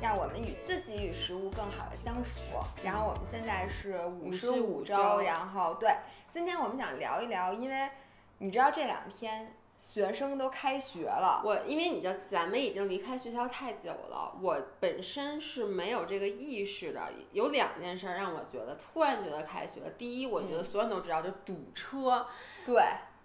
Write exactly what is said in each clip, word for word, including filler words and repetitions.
让我们与自己与食物更好的相处。然后我们现在是五十五周，然后对，今天我们想聊一聊，因为你知道这两天学生都开学了，我因为你知道咱们已经离开学校太久了，我本身是没有这个意识的。有两件事让我觉得突然觉得开学，第一，我觉得所有人都知道、嗯、就堵车，对。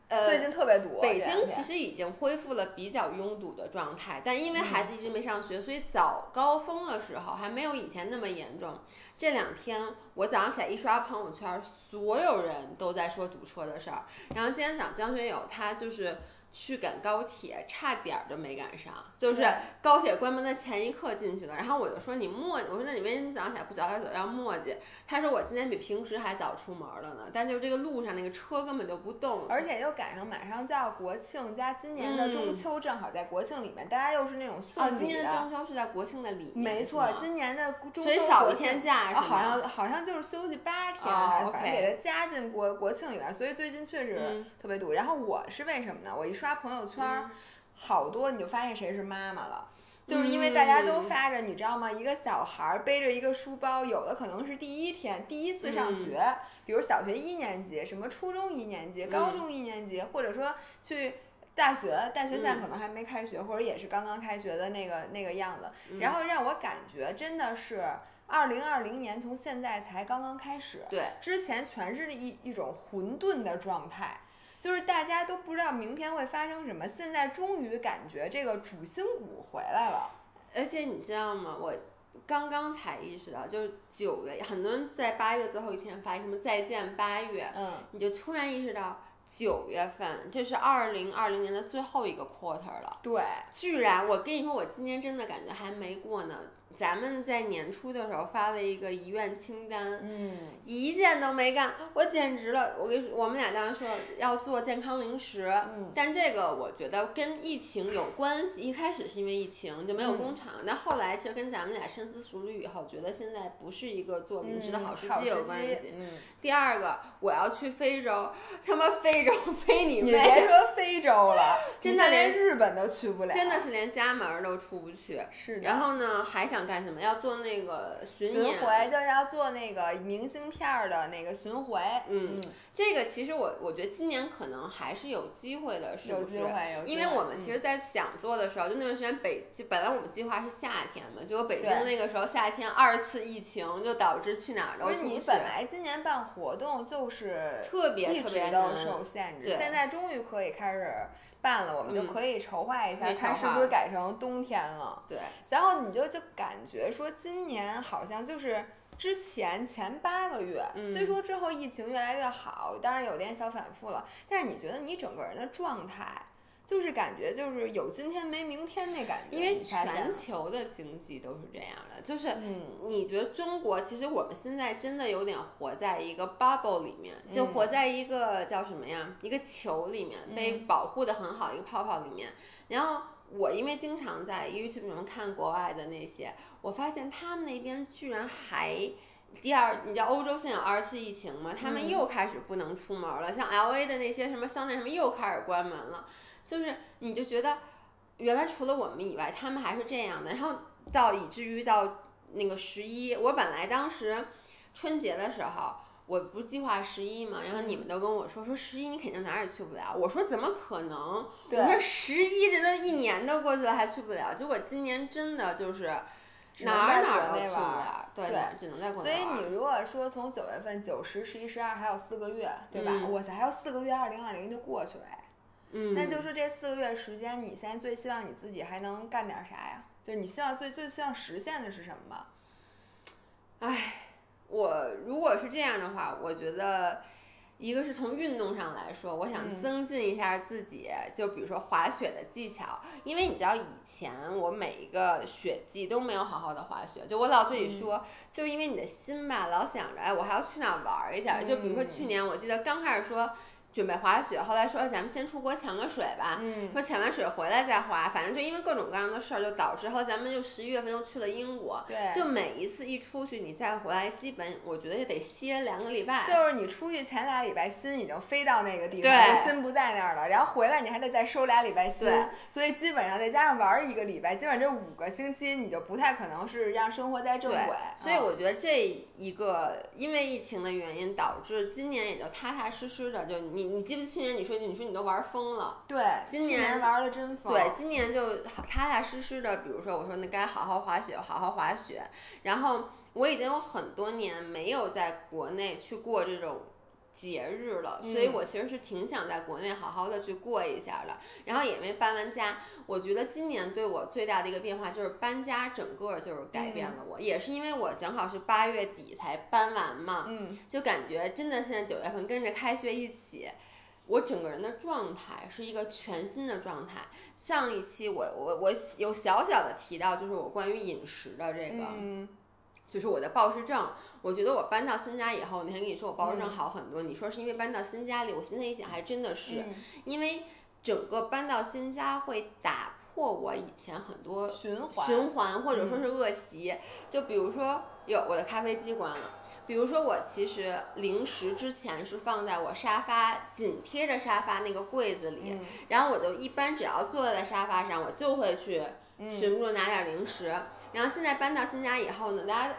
呃，最近特别堵。北京其实已经恢复了比较拥堵的状态，但因为孩子一直没上学，所以早高峰的时候还没有以前那么严重。这两天我早上起来一刷朋友圈，所有人都在说堵车的事儿。然后今天早上张学友他就是去赶高铁，差点就没赶上，就是高铁关门的前一刻进去的。然后我就说你磨叽，我说那你为什么早上起来不早点走要磨叽？他说我今天比平时还早出门了呢，但就是这个路上那个车根本就不动，而且又赶上马上就要国庆加今年的中秋，正好在国庆里面、嗯、大家又是那种送礼的、哦、今年的中秋是在国庆的里面，没错，今年的中秋国庆所以少一天假、哦、好像好像就是休息八天、哦、反正给它加进国国庆里面，所以最近确实特别堵、嗯、然后我是为什么呢？我一刷朋友圈、嗯、好多你就发现谁是妈妈了，就是因为大家都发着、嗯、你知道吗，一个小孩背着一个书包，有的可能是第一天第一次上学、嗯、比如小学一年级，什么初中一年级、嗯、高中一年级，或者说去大学，大学现在可能还没开学、嗯、或者也是刚刚开学的那个那个样子、嗯、然后让我感觉真的是二零二零年从现在才刚刚开始，对，之前全是一一种混沌的状态，就是大家都不知道明天会发生什么，现在终于感觉这个主心骨回来了。而且你知道吗，我刚刚才意识到，就是九月，很多人在八月最后一天发什么再见八月，嗯，你就突然意识到九月份，这是二零二零年的最后一个 quarter 了。对，居然我跟你说，我今年真的感觉还没过呢。咱们在年初的时候发了一个遗愿清单，嗯，一件都没干，我简直了！我跟你说，我们俩当时说要做健康零食，嗯，但这个我觉得跟疫情有关系，一开始是因为疫情就没有工厂，嗯、但后来其实跟咱们俩深思熟虑以后，觉得现在不是一个做零食的好时机有关系。嗯嗯、第二个，我要去非洲，他妈非洲非你妹！你别说非洲了，真的连日本都去不了，真的是连家门都出不去。是的。然后呢，还想干什么？要做那个巡演巡回，就要做那个明星片的那个巡回。嗯，这个其实我我觉得今年可能还是有机会的，是不是？有机会，有机会。因为我们其实，在想做的时候，嗯、就那段时间北，就本来我们计划是夏天嘛，结果北京那个时候夏天二次疫情，就导致去哪儿都出不去。不是你本来今年办活动就是特别特别都受限制，现在终于可以开始办了，我们就可以筹划一下、嗯、看是不是改成冬天了。对，然后你就就感觉说今年好像就是之前前八个月、嗯、虽说之后疫情越来越好，当然有点小反复了，但是你觉得你整个人的状态就是感觉就是有今天没明天那感觉，因为全球的经济都是这样的，就是你觉得中国，其实我们现在真的有点活在一个 bubble 里面，就活在一个叫什么呀，一个球里面被保护的很好，一个泡泡里面。然后我因为经常在 YouTube 上看国外的那些，我发现他们那边居然还第二，你知道欧洲现在有二次疫情吗？他们又开始不能出门了，像 L A 的那些什么商店什么又开始关门了，就是你就觉得原来除了我们以外他们还是这样的。然后到以至于到那个十一，我本来当时春节的时候我不计划十一嘛，然后你们都跟我说说十一你肯定哪儿也去不了，我说怎么可能，我说十一这都一年都过去了还去不了，结果今年真的就是哪儿哪儿都去不了，对，只能在国内玩。所以你如果说从九月份九十十一十二还有四个月，对吧？我才还有四个月，二零二零就过去了。嗯，那就是这四个月时间，你现在最希望你自己还能干点啥呀？就是你希望最最希望实现的是什么吧？哎，我如果是这样的话，我觉得一个是从运动上来说，我想增进一下自己、嗯、就比如说滑雪的技巧，因为你知道以前我每一个雪季都没有好好的滑雪，就我老自己说、嗯、就因为你的心吧老想着哎我还要去哪玩一下、嗯、就比如说去年我记得刚开始说准备滑雪，后来说咱们先出国潜个水吧，嗯，说潜完水回来再滑，反正就因为各种各样的事儿，就导致后咱们就十一月份又去了英国，对，就每一次一出去，你再回来，基本我觉得也得歇两个礼拜。就是你出去前俩礼拜心已经飞到那个地方，心不在那儿了，然后回来你还得再收俩礼拜心，所以基本上再加上玩一个礼拜，基本上这五个星期你就不太可能是让生活在正轨。所以我觉得这一个因为疫情的原因，导致今年也就踏踏实实的，就你。你记不记得去年你说你说你都玩疯了，对，今年，去年玩的真疯，对，今年就踏踏实实的，比如说我说那该好好滑雪，好好滑雪，然后我已经有很多年没有在国内去过这种节日了，所以我其实是挺想在国内好好的去过一下的，嗯，然后也没搬完家，我觉得今年对我最大的一个变化就是搬家，整个就是改变了我，嗯，也是因为我正好是八月底才搬完嘛，嗯，就感觉真的现在九月份跟着开学一起，我整个人的状态是一个全新的状态。上一期我我我有小小的提到，就是我关于饮食的这个，嗯，就是我的暴食症，我觉得我搬到新家以后，那天跟你说我暴食症好很多，嗯，你说是因为搬到新家里，我现在一想还真的是，嗯，因为整个搬到新家会打破我以前很多循环循环或者说是恶习，嗯，就比如说有我的咖啡机关了，比如说我其实零食之前是放在我沙发紧贴着沙发那个柜子里，嗯，然后我就一般只要坐在沙发上我就会去寻着拿点零食，嗯，然后现在搬到新家以后呢，大家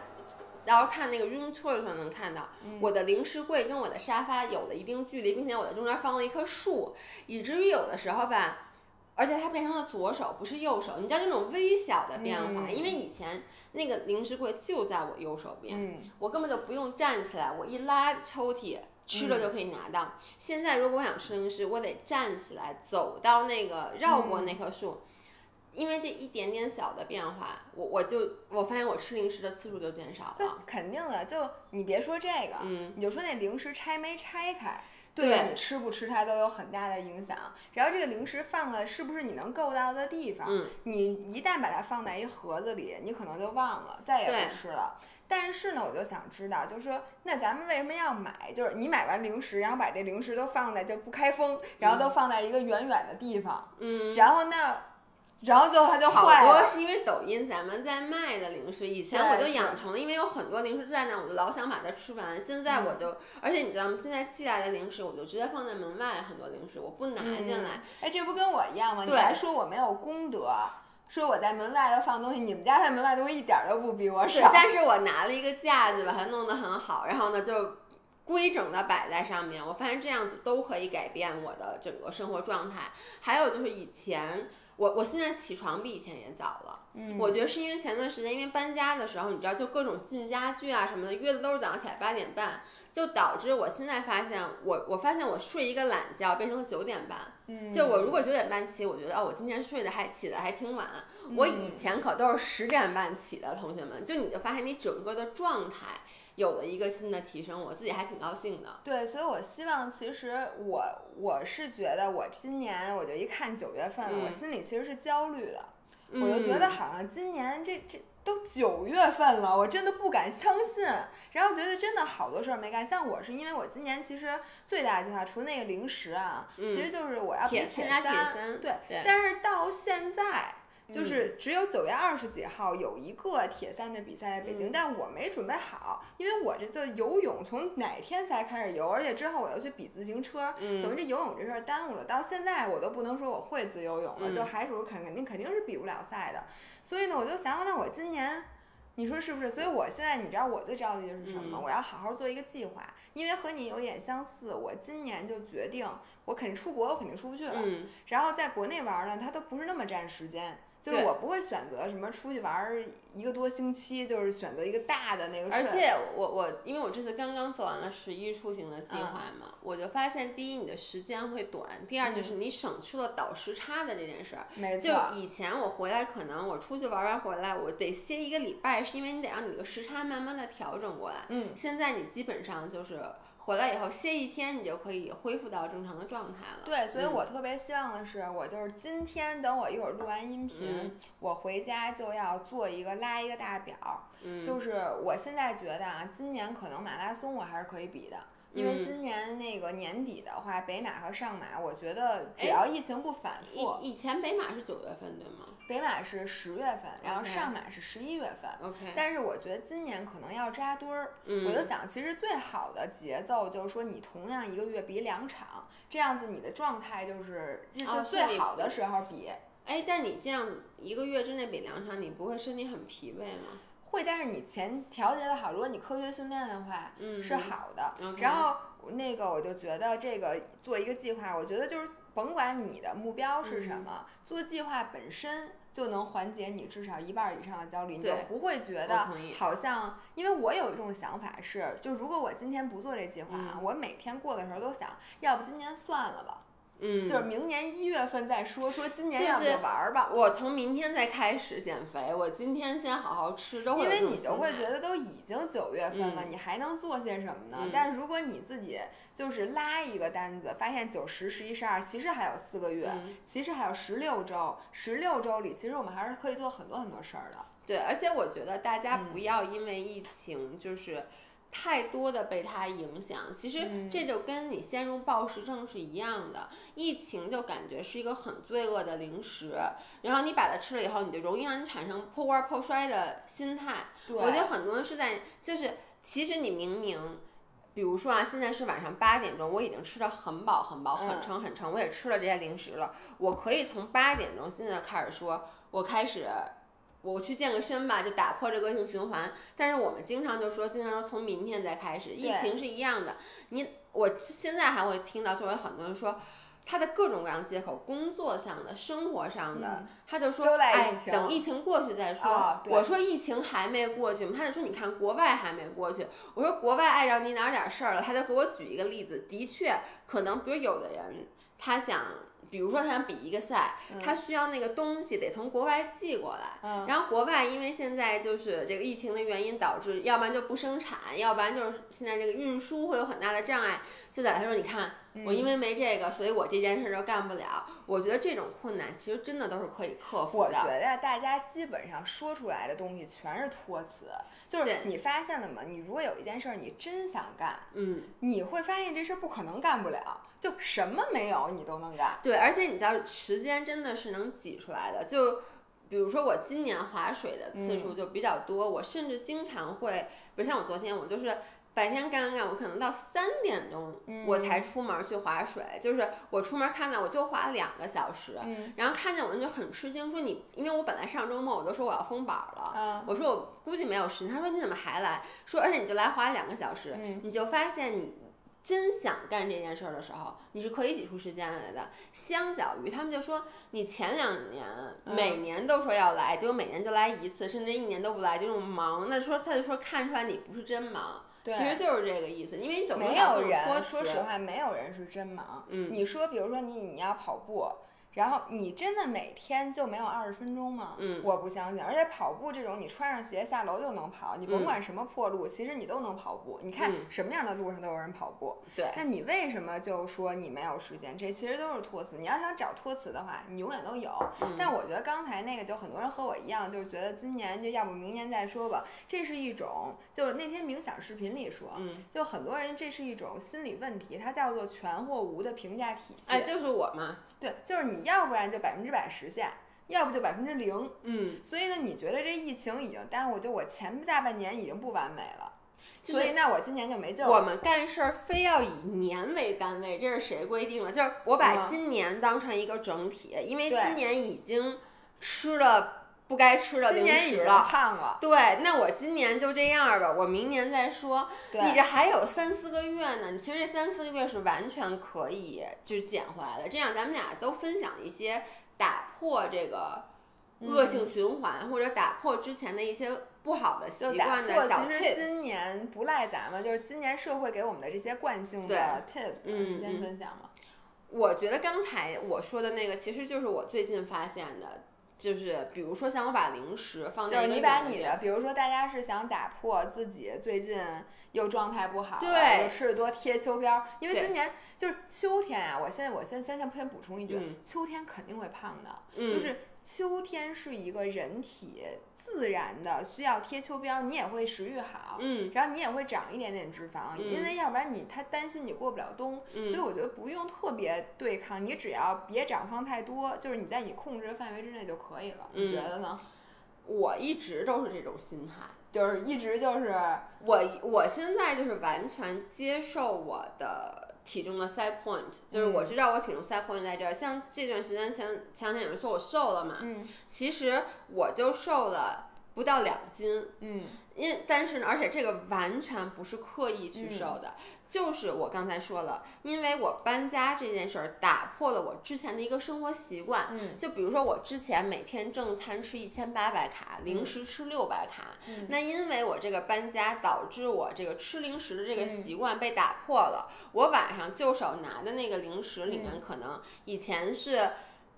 然后看那个 room tour 的时候能看到，嗯，我的零食柜跟我的沙发有了一定距离，并且我在中间放了一棵树，以至于有的时候吧，而且它变成了左手不是右手，你知道这种微小的变化，嗯，因为以前那个零食柜就在我右手边，嗯，我根本就不用站起来，我一拉抽屉吃了就可以拿到，嗯，现在如果我想吃零食我得站起来走到那个绕过那棵树，嗯，因为这一点点小的变化，我我就我发现我吃零食的次数就变少了。肯定的，就你别说这个，嗯，你就说那零食拆没拆开，对你吃不吃它都有很大的影响。然后这个零食放了是不是你能够到的地方，嗯，你一旦把它放在一盒子里，你可能就忘了，再也不吃了。但是呢，我就想知道，就是说，那咱们为什么要买？就是你买完零食，然后把这零食都放在就不开封，然后都放在一个远远的地方，嗯，然后那。然后最后它就坏了。好多是因为抖音咱们在卖的零食，以前我就养成了，因为有很多零食在那，我就老想把它吃完。现在我就，嗯，而且你知道吗？现在寄来的零食，我就直接放在门外，很多零食我不拿进来。哎，嗯，这不跟我一样吗？你还说我没有功德。说我在门外头放东西，你们家在门外东西一点都不比我少。但是我拿了一个架子把它弄得很好，然后呢就。规整的摆在上面，我发现这样子都可以改变我的整个生活状态。还有就是以前我我现在起床比以前也早了，嗯，我觉得是因为前段时间因为搬家的时候，你知道就各种进家具啊什么的，约的都是早上起来八点半，就导致我现在发现我我发现我睡一个懒觉变成了九点半，嗯，就我如果九点半起，我觉得哦我今天睡的还起的还挺晚，嗯，我以前可都是十点半起的，同学们，就你就发现你整个的状态。有了一个新的提升，我自己还挺高兴的。对，所以我希望，其实我我是觉得，我今年我就一看九月份了，嗯，我心里其实是焦虑的，嗯，我就觉得好像今年这这都九月份了，我真的不敢相信。然后觉得真的好多事儿没干，像我是因为我今年其实最大的计划，除那个零食啊，嗯，其实就是我要比铁三，对，对，但是到现在。就是只有九月二十几号有一个铁三的比赛在北京，嗯，但我没准备好，因为我这就游泳从哪天才开始游，而且之后我又去比自行车，嗯，等于这游泳这事儿耽误了，到现在我都不能说我会自由泳了，嗯，就还是肯肯定肯定是比不了赛的。所以呢，我就想，那我今年。你说是不是？所以我现在你知道我最着急的是什么，嗯？我要好好做一个计划，因为和你有点相似。我今年就决定，我肯定出国，我肯定出不去了。嗯，然后在国内玩呢，它都不是那么占时间，就是我不会选择什么出去玩一个多星期，就是选择一个大的那个。而且我我因为我这次刚刚做完了十一出行的计划嘛，嗯，我就发现第一你的时间会短，第二就是你省去了倒时差的这件事儿。没错。就以前我回来可能我出去玩完回来我得歇一个礼拜。是因为你得让你的时差慢慢的调整过来，嗯，现在你基本上就是回来以后歇一天，你就可以恢复到正常的状态了。对，所以我特别希望的是，嗯，我就是今天等我一会儿录完音频，嗯，我回家就要做一个拉一个大表，嗯，就是我现在觉得啊，今年可能马拉松我还是可以比的。因为今年那个年底的话，嗯、北马和上马，我觉得只要疫情不反复，以前北马是九月份对吗？北马是十月份，然后上马是十一月份。OK， 但是我觉得今年可能要扎堆儿、嗯。我就想，其实最好的节奏就是说，你同样一个月比两场，这样子你的状态就是就最好的时候比。哎、哦，但你这样一个月之内比两场，你不会身体很疲惫吗？会，但是你前调节的好，如果你科学训练的话，嗯，是好的。Okay. 然后那个我就觉得这个做一个计划，我觉得就是甭管你的目标是什么，嗯、做计划本身就能缓解你至少一半以上的焦虑，你就不会觉得好像，因为我有一种想法是，就如果我今天不做这计划、嗯，我每天过的时候都想，要不今年算了吧。嗯，就是明年一月份再说，说今年让我玩吧。就是、我从明天再开始减肥，我今天先好好吃。都会因为你就会觉得都已经九月份了、嗯，你还能做些什么呢？嗯、但是如果你自己就是拉一个单子，发现九十、十一、十二，其实还有四个月，嗯、其实还有十六周，十六周里其实我们还是可以做很多很多事儿的。对，而且我觉得大家不要因为疫情就是。嗯太多的被它影响，其实这就跟你陷入暴食症是一样的、嗯、疫情就感觉是一个很罪恶的零食，然后你把它吃了以后，你就容易让你产生破罐破摔的心态。我觉得很多人是在就是其实你明明比如说啊，现在是晚上八点钟，我已经吃的很饱很饱很撑很撑，我也吃了这些零食了，我可以从八点钟现在开始说我开始我去健个身吧，就打破这个恶性循环。但是我们经常就说，经常说从明天再开始，疫情是一样的。你我现在还会听到，就有很多人说，他的各种各样借口，工作上的、生活上的，嗯、他就说，哎，等疫情过去再说、哦。我说疫情还没过去吗？他就说，你看国外还没过去。我说国外碍着你哪点事儿了？他就给我举一个例子，的确，可能比如有的人他想。比如说他想比一个赛、嗯、他需要那个东西得从国外寄过来、嗯、然后国外因为现在就是这个疫情的原因导致要不然就不生产，要不然就是现在这个运输会有很大的障碍，就在他说你看我因为没这个、嗯、所以我这件事就干不了。我觉得这种困难其实真的都是可以克服的。我觉得大家基本上说出来的东西全是托词，就是你发现了吗，你如果有一件事你真想干，嗯，你会发现这事不可能干不了，就什么没有你都能干。对，而且你知道时间真的是能挤出来的。就比如说我今年划水的次数就比较多、嗯、我甚至经常会比如像我昨天我就是白天干干，我可能到三点钟我才出门去划水、嗯、就是我出门看到我就划两个小时、嗯、然后看见我就很吃惊，说你因为我本来上周末我都说我要封板了、嗯、我说我估计没有时间，他说你怎么还来，说而且你就来划两个小时、嗯、你就发现你真想干这件事的时候你是可以挤出时间来的。相较于他们就说你前两年每年都说要来、嗯、结果每年就来一次甚至一年都不来，这种忙那说他就说看出来你不是真忙，其实就是这个意思。因为你总没有人，说实话没有人是真忙、嗯、你说比如说你你要跑步，然后你真的每天就没有二十分钟吗、嗯、我不相信。而且跑步这种你穿上鞋下楼就能跑，你甭管什么破路、嗯、其实你都能跑步，你看什么样的路上都有人跑步、嗯、对，那你为什么就说你没有时间，这其实都是托词。你要想找托词的话你永远都有、嗯、但我觉得刚才那个就很多人和我一样，就是觉得今年就要不明年再说吧，这是一种就是那天冥想视频里说、嗯、就很多人这是一种心理问题，它叫做全或无的评价体系。哎，就是我嘛，对，就是你要不然就百分之百实现，要不就百分之零。嗯，所以呢，你觉得这疫情已经耽误，我就我前大半年已经不完美了，就是、所以那我今年就没救了。我们干事儿非要以年为单位，这是谁规定的？就是我把今年当成一个整体，嗯、因为今年已经吃了。不该吃的零食了，胖了。对，那我今年就这样吧，我明年再说。你这还有三四个月呢，你其实这三四个月是完全可以就减回来的。这样咱们俩都分享一些打破这个恶性循环，嗯、或者打破之前的一些不好的习惯的小 tips。其实今年不赖咱们，就是今年社会给我们的这些惯性的 tips， 你先分享吧。我觉得刚才我说的那个，其实就是我最近发现的。就是比如说像我把零食放在一个，就是你把你的，比如说大家是想打破自己最近又状态不好，对，又吃得多贴秋膘，因为今年就是秋天啊。我现在我先先先补充一句、嗯，秋天肯定会胖的，嗯、就是秋天是一个人体。自然的需要贴秋膘，你也会食欲好，嗯，然后你也会长一点点脂肪，嗯、因为要不然你他担心你过不了冬、嗯，所以我觉得不用特别对抗，你只要别长胖太多，就是你在你控制的范围之内就可以了。嗯、你觉得呢？我一直都是这种心态，就是一直就是我我现在就是完全接受我的。体重的 set point 就是我知道我体重 set point 在这儿、嗯，像这段时间前前两天有人说我瘦了嘛，嗯，其实我就瘦了不到两斤，嗯，因但是呢，而且这个完全不是刻意去瘦的，嗯、就是我刚才说了，因为我搬家这件事儿打破了我之前的一个生活习惯，嗯，就比如说我之前每天正餐吃一千八百卡，零食吃六百卡、嗯，那因为我这个搬家导致我这个吃零食的这个习惯被打破了，嗯、我晚上就手拿的那个零食里面可能以前是。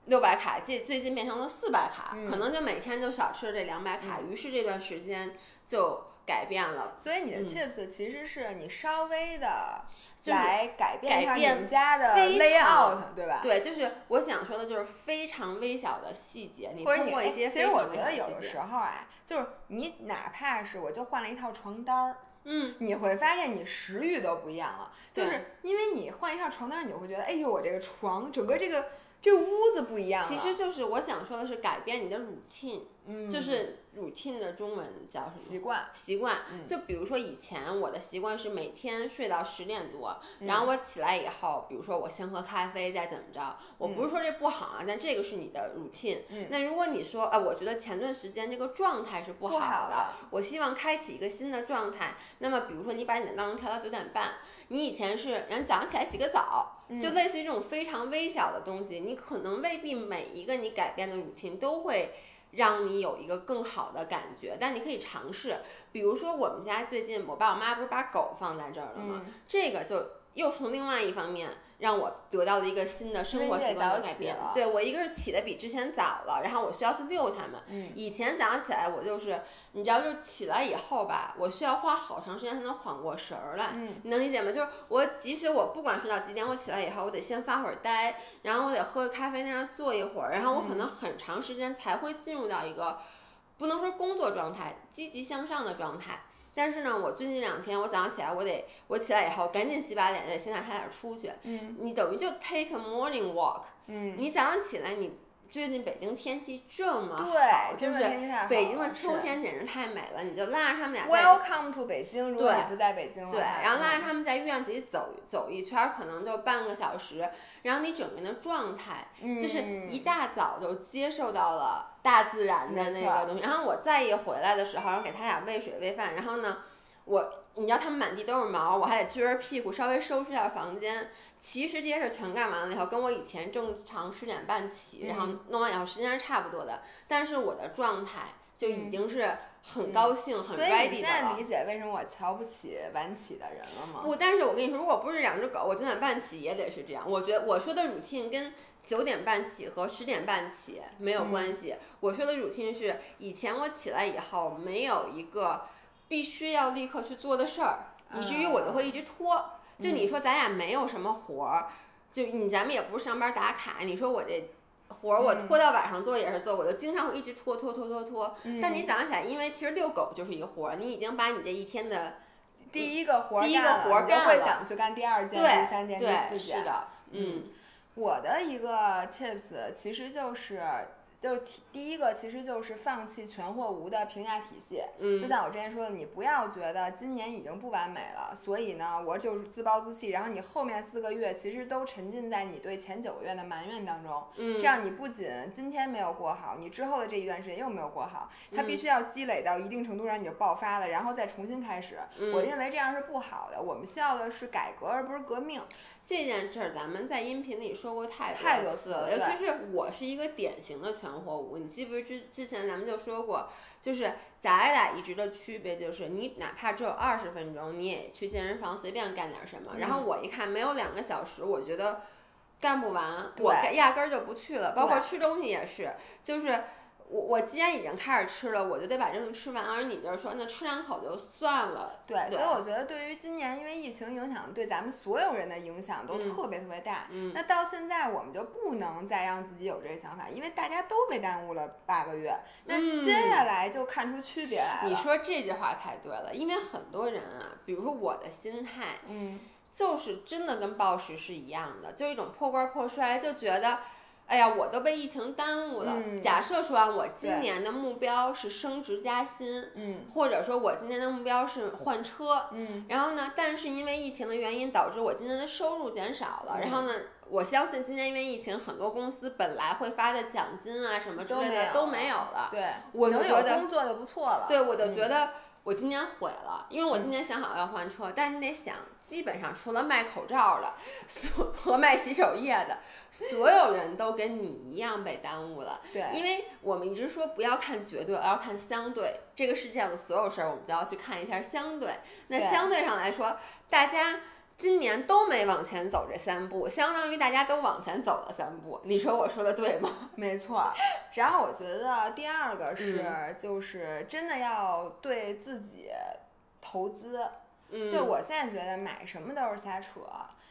六百卡，这最近变成了四百卡、嗯，可能就每天就少吃了这两百卡、嗯，于是这段时间就改变了。所以你的 tips、嗯、其实是你稍微的来改变一下你们家的 layout， 对吧？对，就是我想说的就是非常微小的细节，你通过一些非常微小的细节。其实我觉得有的时候啊，就是你哪怕是我就换了一套床单儿。嗯，你会发现你食欲都不一样了，就是因为你换一套床单，你会觉得哎呦，我这个床整个这个。这屋子不一样了，其实就是我想说的是改变你的 routine，、嗯、就是 routine 的中文叫什么？习惯，习惯。嗯、就比如说以前我的习惯是每天睡到十点多、嗯，然后我起来以后，比如说我先喝咖啡，再怎么着，我不是说这不好啊，嗯、但这个是你的 routine、嗯。那如果你说，哎、呃，我觉得前段时间这个状态是不好的不好了，我希望开启一个新的状态。那么比如说你把你的闹钟调到九点半，你以前是，然后早上起来洗个澡。就类似于这种非常微小的东西，你可能未必每一个你改变的 routine 都会让你有一个更好的感觉，但你可以尝试。比如说我们家最近，我爸我妈不是把狗放在这儿了吗？嗯、这个就又从另外一方面让我得到了一个新的生活习惯的改变。对，我一个是起得比之前早了，然后我需要去遛它们。嗯、以前早上起来我就是。你知道，就是起来以后吧，我需要花好长时间才能缓过神儿来、嗯，你能理解吗？就是我，即使我不管睡到几点，我起来以后，我得先发会儿呆，然后我得喝个咖啡，那样坐一会儿，然后我可能很长时间才会进入到一个，不能说工作状态，积极向上的状态。但是呢，我最近两天，我早上起来，我得我起来以后赶紧洗把脸，得先让他俩出去。嗯，你等于就 take a morning walk。嗯，你早上起来你。最近北京天气这么好，对，就是北京的秋天简直太美了。你就拉着他们俩 ，Welcome to 北京。如果你不在北京了，对，然后拉着他们在月亮街走走一圈，可能就半个小时。然后你整个人的状态，就是一大早就接受到了大自然的那个东西。然后我再一回来的时候，然后给他俩喂水喂饭，然后呢，我你知道他们满地都是毛，我还得撅着屁股稍微收拾一下房间。其实这些事全干完了以后，跟我以前正常十点半起，然后弄完以后时间是差不多的，但是我的状态就已经是很高兴、嗯、很 ready 的了。所以你现在理解为什么我瞧不起晚起的人了吗？不，但是我跟你说，如果不是两只狗，我九点半起也得是这样。我觉得我说的 routine 跟九点半起和十点半起没有关系。嗯、我说的 routine 是以前我起来以后没有一个必须要立刻去做的事儿、嗯，以至于我就会一直拖。就你说咱俩没有什么活儿，就你咱们也不是上班打卡。你说我这活儿我拖到晚上做也是做，我就经常会一直拖拖拖拖拖。但你早上起来，因为其实遛狗就是一个活儿，你已经把你这一天的第一个活儿干了，第一个活儿干了，你就会想去干第二件、第三件、第四件。是的，嗯，我的一个 tips 其实就是。就第一个其实就是放弃全或无的评价体系，嗯，就像我之前说的，你不要觉得今年已经不完美了，所以呢我就是自暴自弃，然后你后面四个月其实都沉浸在你对前九个月的埋怨当中，嗯，这样你不仅今天没有过好，你之后的这一段时间又没有过好，它必须要积累到一定程度上你就爆发了，然后再重新开始，我认为这样是不好的，我们需要的是改革而不是革命。这件事儿咱们在音频里说过太多太多次了，尤其是我是一个典型的全或无。你记不记得之前咱们就说过，就是咱俩一直的区别就是，你哪怕只有二十分钟，你也去健身房随便干点什么。嗯、然后我一看没有两个小时，我觉得干不完，我压根儿就不去了。包括吃东西也是，就是。我我既然已经开始吃了，我就得把这东西吃完。而你就是说，那吃两口就算了。对，对，所以我觉得对于今年，因为疫情影响，对咱们所有人的影响都特别特别大。嗯。那到现在我们就不能再让自己有这个想法，因为大家都被耽误了八个月。那接下来就看出区别来了。嗯，你说这句话太对了，因为很多人啊，比如说我的心态，嗯，就是真的跟暴食是一样的，就一种破罐破摔，就觉得。哎呀，我都被疫情耽误了。嗯，假设说我今年的目标是升职加薪，嗯，或者说我今年的目标是换车，嗯，然后呢，但是因为疫情的原因，导致我今年的收入减少了。嗯，然后呢，我相信今年因为疫情，很多公司本来会发的奖金啊什么之类的都没有了。对，我能有工作就不错了。对，我就觉得我今年毁了，因为我今年想好要换车，嗯，但你得想。基本上除了卖口罩的和卖洗手液的，所有人都跟你一样被耽误了。对，因为我们一直说不要看绝对，而要看相对。这个世界上的所有事儿，我们都要去看一下相对。那相对上来说，大家今年都没往前走这三步，相当于大家都往前走了三步。你说我说的对吗？没错。然后我觉得第二个是，嗯，就是真的要对自己投资。就我现在觉得买什么都是瞎扯，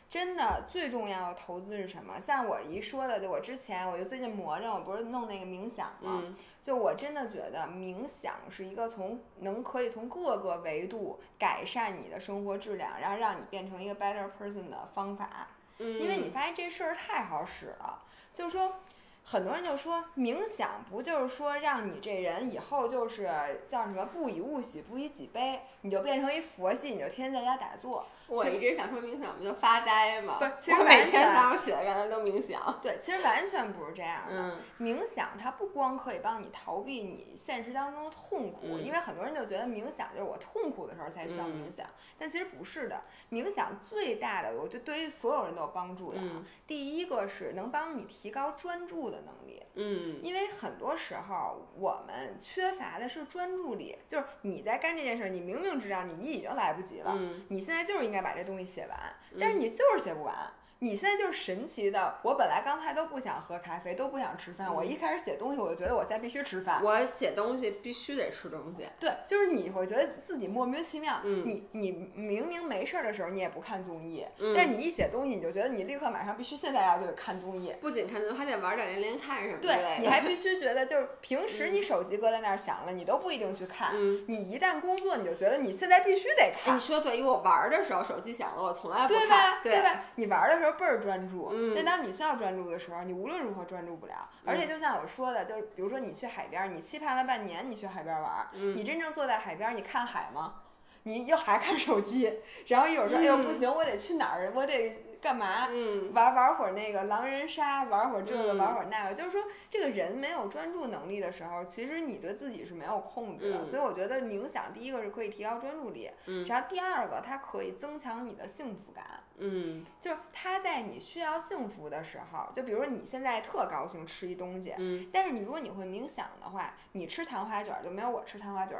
真的最重要的投资是什么？像我一说的，就我之前我就最近魔怔，我不是弄那个冥想吗？嗯，就我真的觉得冥想是一个从能可以从各个维度改善你的生活质量，然后让你变成一个 better person 的方法。嗯，因为你发现这事儿太好使了，就是说。很多人就说冥想不就是说让你这人以后就是叫什么不以物喜不以己悲，你就变成一佛系，你就天天在家打坐。我一直想说冥想不就发呆吗？不是，其实我每天早上起来原来都冥想。对，其实完全不是这样的。嗯，冥想它不光可以帮你逃避你现实当中的痛苦，嗯，因为很多人就觉得冥想就是我痛苦的时候才需要冥想，嗯，但其实不是的。冥想最大的，我就对于所有人都有帮助的啊。嗯，第一个是能帮你提高专注的能力。嗯，因为很多时候我们缺乏的是专注力，就是你在干这件事，你明明知道你已经来不及了，嗯，你现在就是应该把这东西写完，但是你就是写不完。嗯，你现在就是神奇的，我本来刚才都不想喝咖啡，都不想吃饭，嗯，我一开始写东西我就觉得我现在必须吃饭，我写东西必须得吃东西。对，就是你会觉得自己莫名其妙。嗯，你你明明没事的时候你也不看综艺，嗯，但是你一写东西你就觉得你立刻马上必须现在要就得看综艺，不仅看综艺还得玩点连连看什么之类的。对，你还必须觉得就是平时你手机搁在那儿响了，嗯，你都不一定去看。嗯，你一旦工作你就觉得你现在必须得看。哎，你说对，因为我玩的时候手机响了我从来不看。对吧？ 对, 对吧？你玩的时候倍儿专注，但当你需要专注的时候你无论如何专注不了。而且就像我说的，就是比如说你去海边，你期盼了半年你去海边玩，嗯，你真正坐在海边你看海吗？你又还看手机，然后一会儿说，嗯，哎呦不行我得去哪儿我得干嘛，嗯，玩玩会儿那个狼人杀，玩会儿这个，嗯，玩会儿那个。就是说这个人没有专注能力的时候，其实你对自己是没有控制的。嗯，所以我觉得冥想第一个是可以提高专注力，嗯，然后第二个它可以增强你的幸福感。嗯，就是它在你需要幸福的时候，就比如说你现在特高兴吃一东西，嗯，但是你如果你会冥想的话，你吃糖花卷就没有我吃糖花卷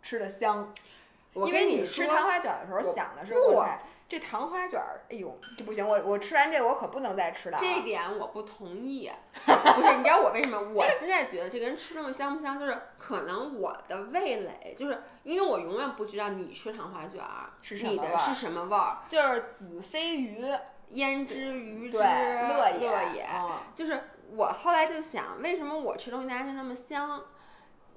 吃的香。我跟你说，因为你吃糖花卷的时候想的是我才这糖花卷儿，哎呦，这不行！我我吃完这个，我可不能再吃了。这点我不同意。不是，你知道我为什么？我现在觉得这个人吃东西香不香，就是可能我的味蕾，就是因为我永远不知道你吃糖花卷儿是什么味儿，你的是什么味儿，就是子非鱼，焉知鱼之乐也？乐也，嗯，就是我后来就想，为什么我吃东西大家是那么香？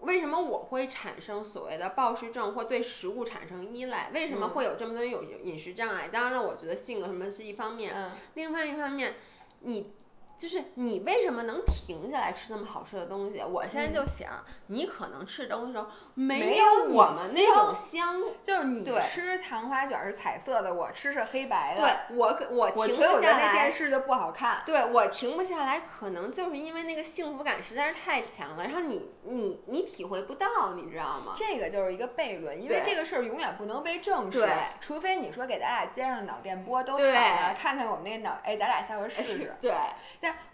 为什么我会产生所谓的暴食症或对食物产生依赖？为什么会有这么多人有饮食障碍？当然了，我觉得性格什么是一方面，嗯，另外一方面，你就是你为什么能停下来吃那么好吃的东西？我现在就想，嗯，你可能吃东西的时候没有我们那种香，就是你吃糖花卷是彩色的，我吃是黑白的。对，我我停不下来，我觉得那电视就不好看。对，我停不下来，可能就是因为那个幸福感实在是太强了，然后你你你体会不到，你知道吗？这个就是一个悖论，因为这个事儿永远不能被证实，除非你说给咱俩接上脑电波都好了，看看我们那个脑，哎，咱俩下回试试。对。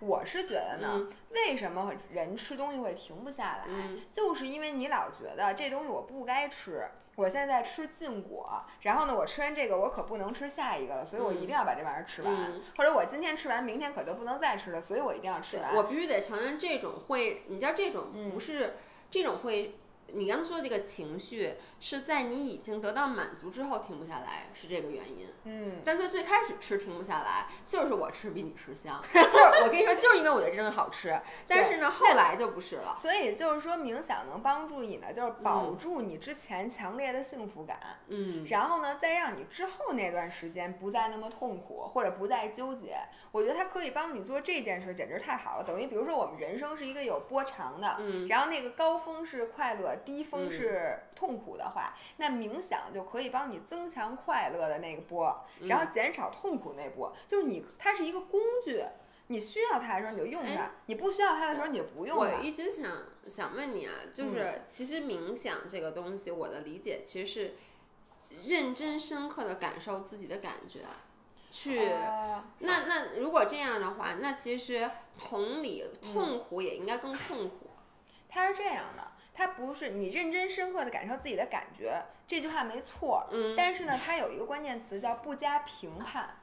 我是觉得呢，嗯，为什么人吃东西会停不下来，嗯，就是因为你老觉得这东西我不该吃，我现在吃禁果，然后呢我吃完这个我可不能吃下一个了，所以我一定要把这玩意儿吃完、嗯、或者我今天吃完明天可就不能再吃了，所以我一定要吃完。我必须得承认这种会，你知道这种不是、嗯、这种会，你刚才说的这个情绪是在你已经得到满足之后停不下来，是这个原因。嗯，但最最开始吃停不下来，就是我吃比你吃香，就是我跟你说，就是因为我觉得真的好吃。但是呢，后来就不是了。所以就是说，冥想能帮助你呢，就是保住你之前强烈的幸福感。嗯，然后呢，再让你之后那段时间不再那么痛苦，或者不再纠结。我觉得它可以帮你做这件事，简直太好了。等于比如说，我们人生是一个有波长的，嗯，然后那个高峰是快乐。低峰是痛苦的话、嗯、那冥想就可以帮你增强快乐的那个波，然后减少痛苦那波、嗯、就是你它是一个工具，你需要它的时候你就用它、哎、你不需要它的时候你就不用它。我一直想想问你啊，就是其实冥想这个东西我的理解其实是认真深刻的感受自己的感觉去、呃、那那如果这样的话，那其实同理痛苦也应该更痛苦、嗯、它是这样的，它不是你认真深刻的感受自己的感觉，这句话没错，嗯，但是呢它有一个关键词叫不加评判，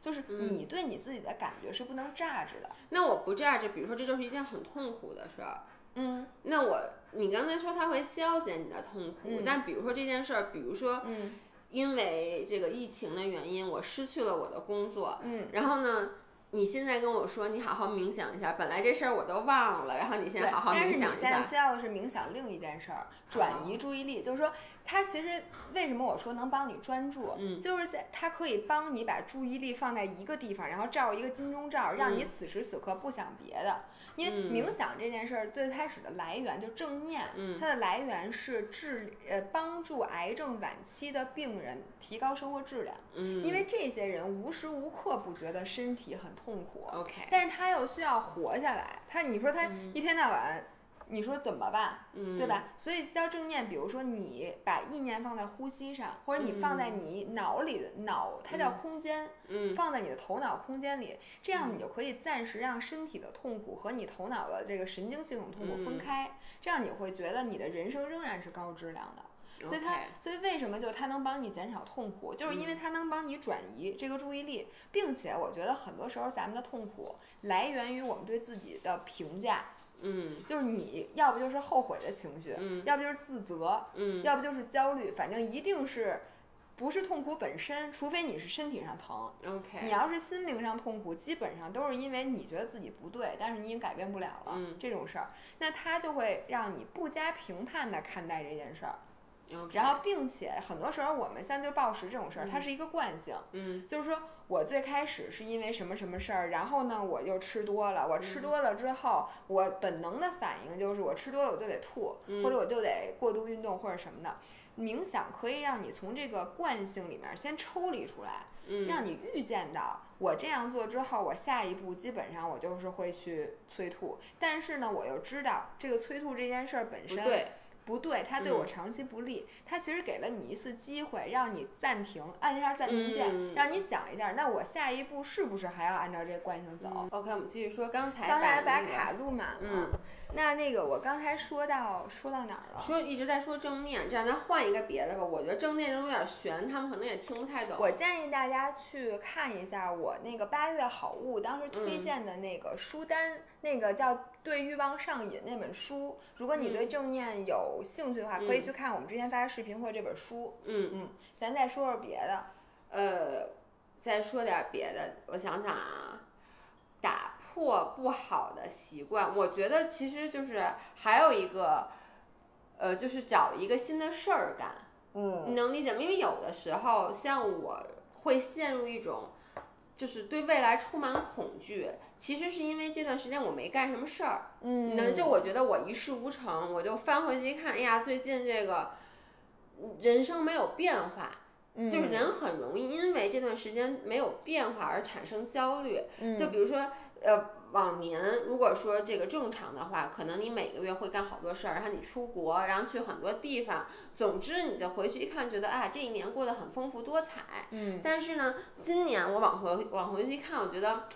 就是你对你自己的感觉是不能judge的。那我不judge，比如说这就是一件很痛苦的事儿，嗯，那我你刚才说它会消解你的痛苦、嗯、但比如说这件事儿，比如说嗯，因为这个疫情的原因我失去了我的工作，嗯，然后呢你现在跟我说你好好冥想一下，本来这事儿我都忘了，然后你现在好好冥想一下。但是你现在需要的是冥想另一件事儿，转移注意力，就是说它其实为什么我说能帮你专注，嗯，就是在它可以帮你把注意力放在一个地方，然后照一个金钟罩，让你此时此刻不想别的。因为冥想这件事儿最开始的来源就正念，嗯，它的来源是治呃帮助癌症晚期的病人提高生活质量，嗯，因为这些人无时无刻不觉得身体很痛苦 ，OK， 但是他又需要活下来，他你说他一天到晚。嗯你说怎么办、嗯、对吧，所以叫正念，比如说你把意念放在呼吸上，或者你放在你脑里的、嗯、脑它叫空间、嗯、放在你的头脑空间里，这样你就可以暂时让身体的痛苦和你头脑的这个神经系统痛苦分开、嗯、这样你会觉得你的人生仍然是高质量的。所以它， okay. 所以为什么就它能帮你减少痛苦，就是因为它能帮你转移这个注意力，并且我觉得很多时候咱们的痛苦来源于我们对自己的评价，嗯，就是你要不就是后悔的情绪，嗯，要不就是自责，嗯，要不就是焦虑，反正一定是不是痛苦本身，除非你是身体上疼 ，OK， 你要是心灵上痛苦，基本上都是因为你觉得自己不对，但是你也改变不了了、嗯、这种事儿，那它就会让你不加评判的看待这件事儿。Okay. 然后并且很多时候我们像就暴食这种事儿、嗯、它是一个惯性，嗯，就是说我最开始是因为什么什么事儿，然后呢我又吃多了，我吃多了之后、嗯、我本能的反应就是我吃多了我就得吐、嗯、或者我就得过度运动或者什么的。冥想可以让你从这个惯性里面先抽离出来、嗯、让你预见到我这样做之后我下一步基本上我就是会去催吐，但是呢我又知道这个催吐这件事儿本身对不对，它对我长期不利、嗯、它其实给了你一次机会让你暂停，按一下暂停键、嗯、让你想一下那我下一步是不是还要按照这惯性走、嗯、OK 我们继续说。刚才刚才把卡录满了、嗯、那那个我刚才说到说到哪儿了，说一直在说正念，这样咱换一个别的吧，我觉得正念有点悬，他们可能也听不太懂。我建议大家去看一下我那个八月好物当时推荐的那个书单、嗯、那个叫对欲望上瘾那本书，如果你对正念有兴趣的话、嗯、可以去看我们之前发的视频或者这本书。嗯嗯，咱再说说别的，呃再说点别的，我想想啊，打破不好的习惯，我觉得其实就是还有一个呃就是找一个新的事儿干，嗯，你能理解吗？因为有的时候像我会陷入一种就是对未来充满恐惧，其实是因为这段时间我没干什么事儿，嗯，那就我觉得我一事无成，我就翻回去一看，哎呀，最近这个人生没有变化，嗯、就是人很容易因为这段时间没有变化而产生焦虑，嗯、就比如说，呃，往年如果说这个正常的话，可能你每个月会干好多事儿，然后你出国，然后去很多地方，总之你就回去一看，觉得啊，这一年过得很丰富多彩，嗯，但是呢，今年我往回往回去一看，我觉得。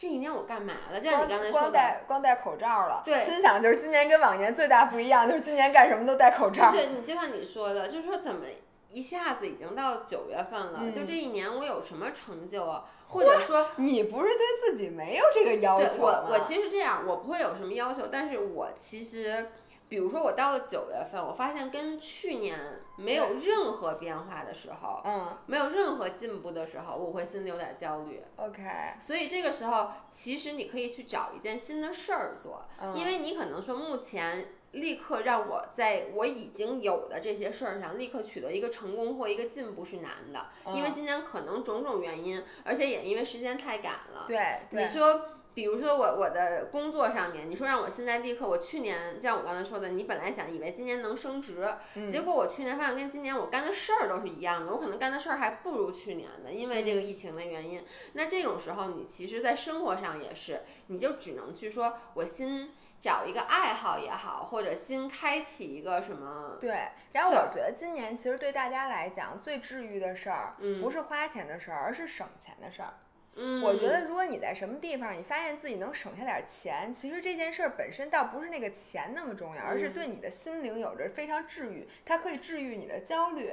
这一年我干嘛了？就像你刚才说的，光戴光戴口罩了。对，心想就是今年跟往年最大不一样，就是今年干什么都戴口罩。就是你就像你说的，就是说怎么一下子已经到九月份了、嗯，就这一年我有什么成就啊？或者说你不是对自己没有这个要求吗？我我其实这样，我不会有什么要求，但是我其实。比如说我到了九月份，我发现跟去年没有任何变化的时候，嗯，没有任何进步的时候，我会心里有点焦虑。OK， 所以这个时候其实你可以去找一件新的事儿做、嗯，因为你可能说目前立刻让我在我已经有的这些事儿上立刻取得一个成功或一个进步是难的，嗯、因为今年可能种种原因，而且也因为时间太赶了。对，对你说。比如说我我的工作上面，你说让我现在立刻，我去年像我刚才说的，你本来想以为今年能升职，嗯、结果我去年发现跟今年我干的事儿都是一样的，我可能干的事儿还不如去年的，因为这个疫情的原因。那这种时候，你其实，在生活上也是，你就只能去说，我新找一个爱好也好，或者新开启一个什么。对，然后我觉得今年其实对大家来讲最治愈的事儿，不是花钱的事儿，而是省钱的事儿。嗯，我觉得如果你在什么地方，你发现自己能省下点钱，其实这件事本身倒不是那个钱那么重要，而是对你的心灵有着非常治愈，它可以治愈你的焦虑。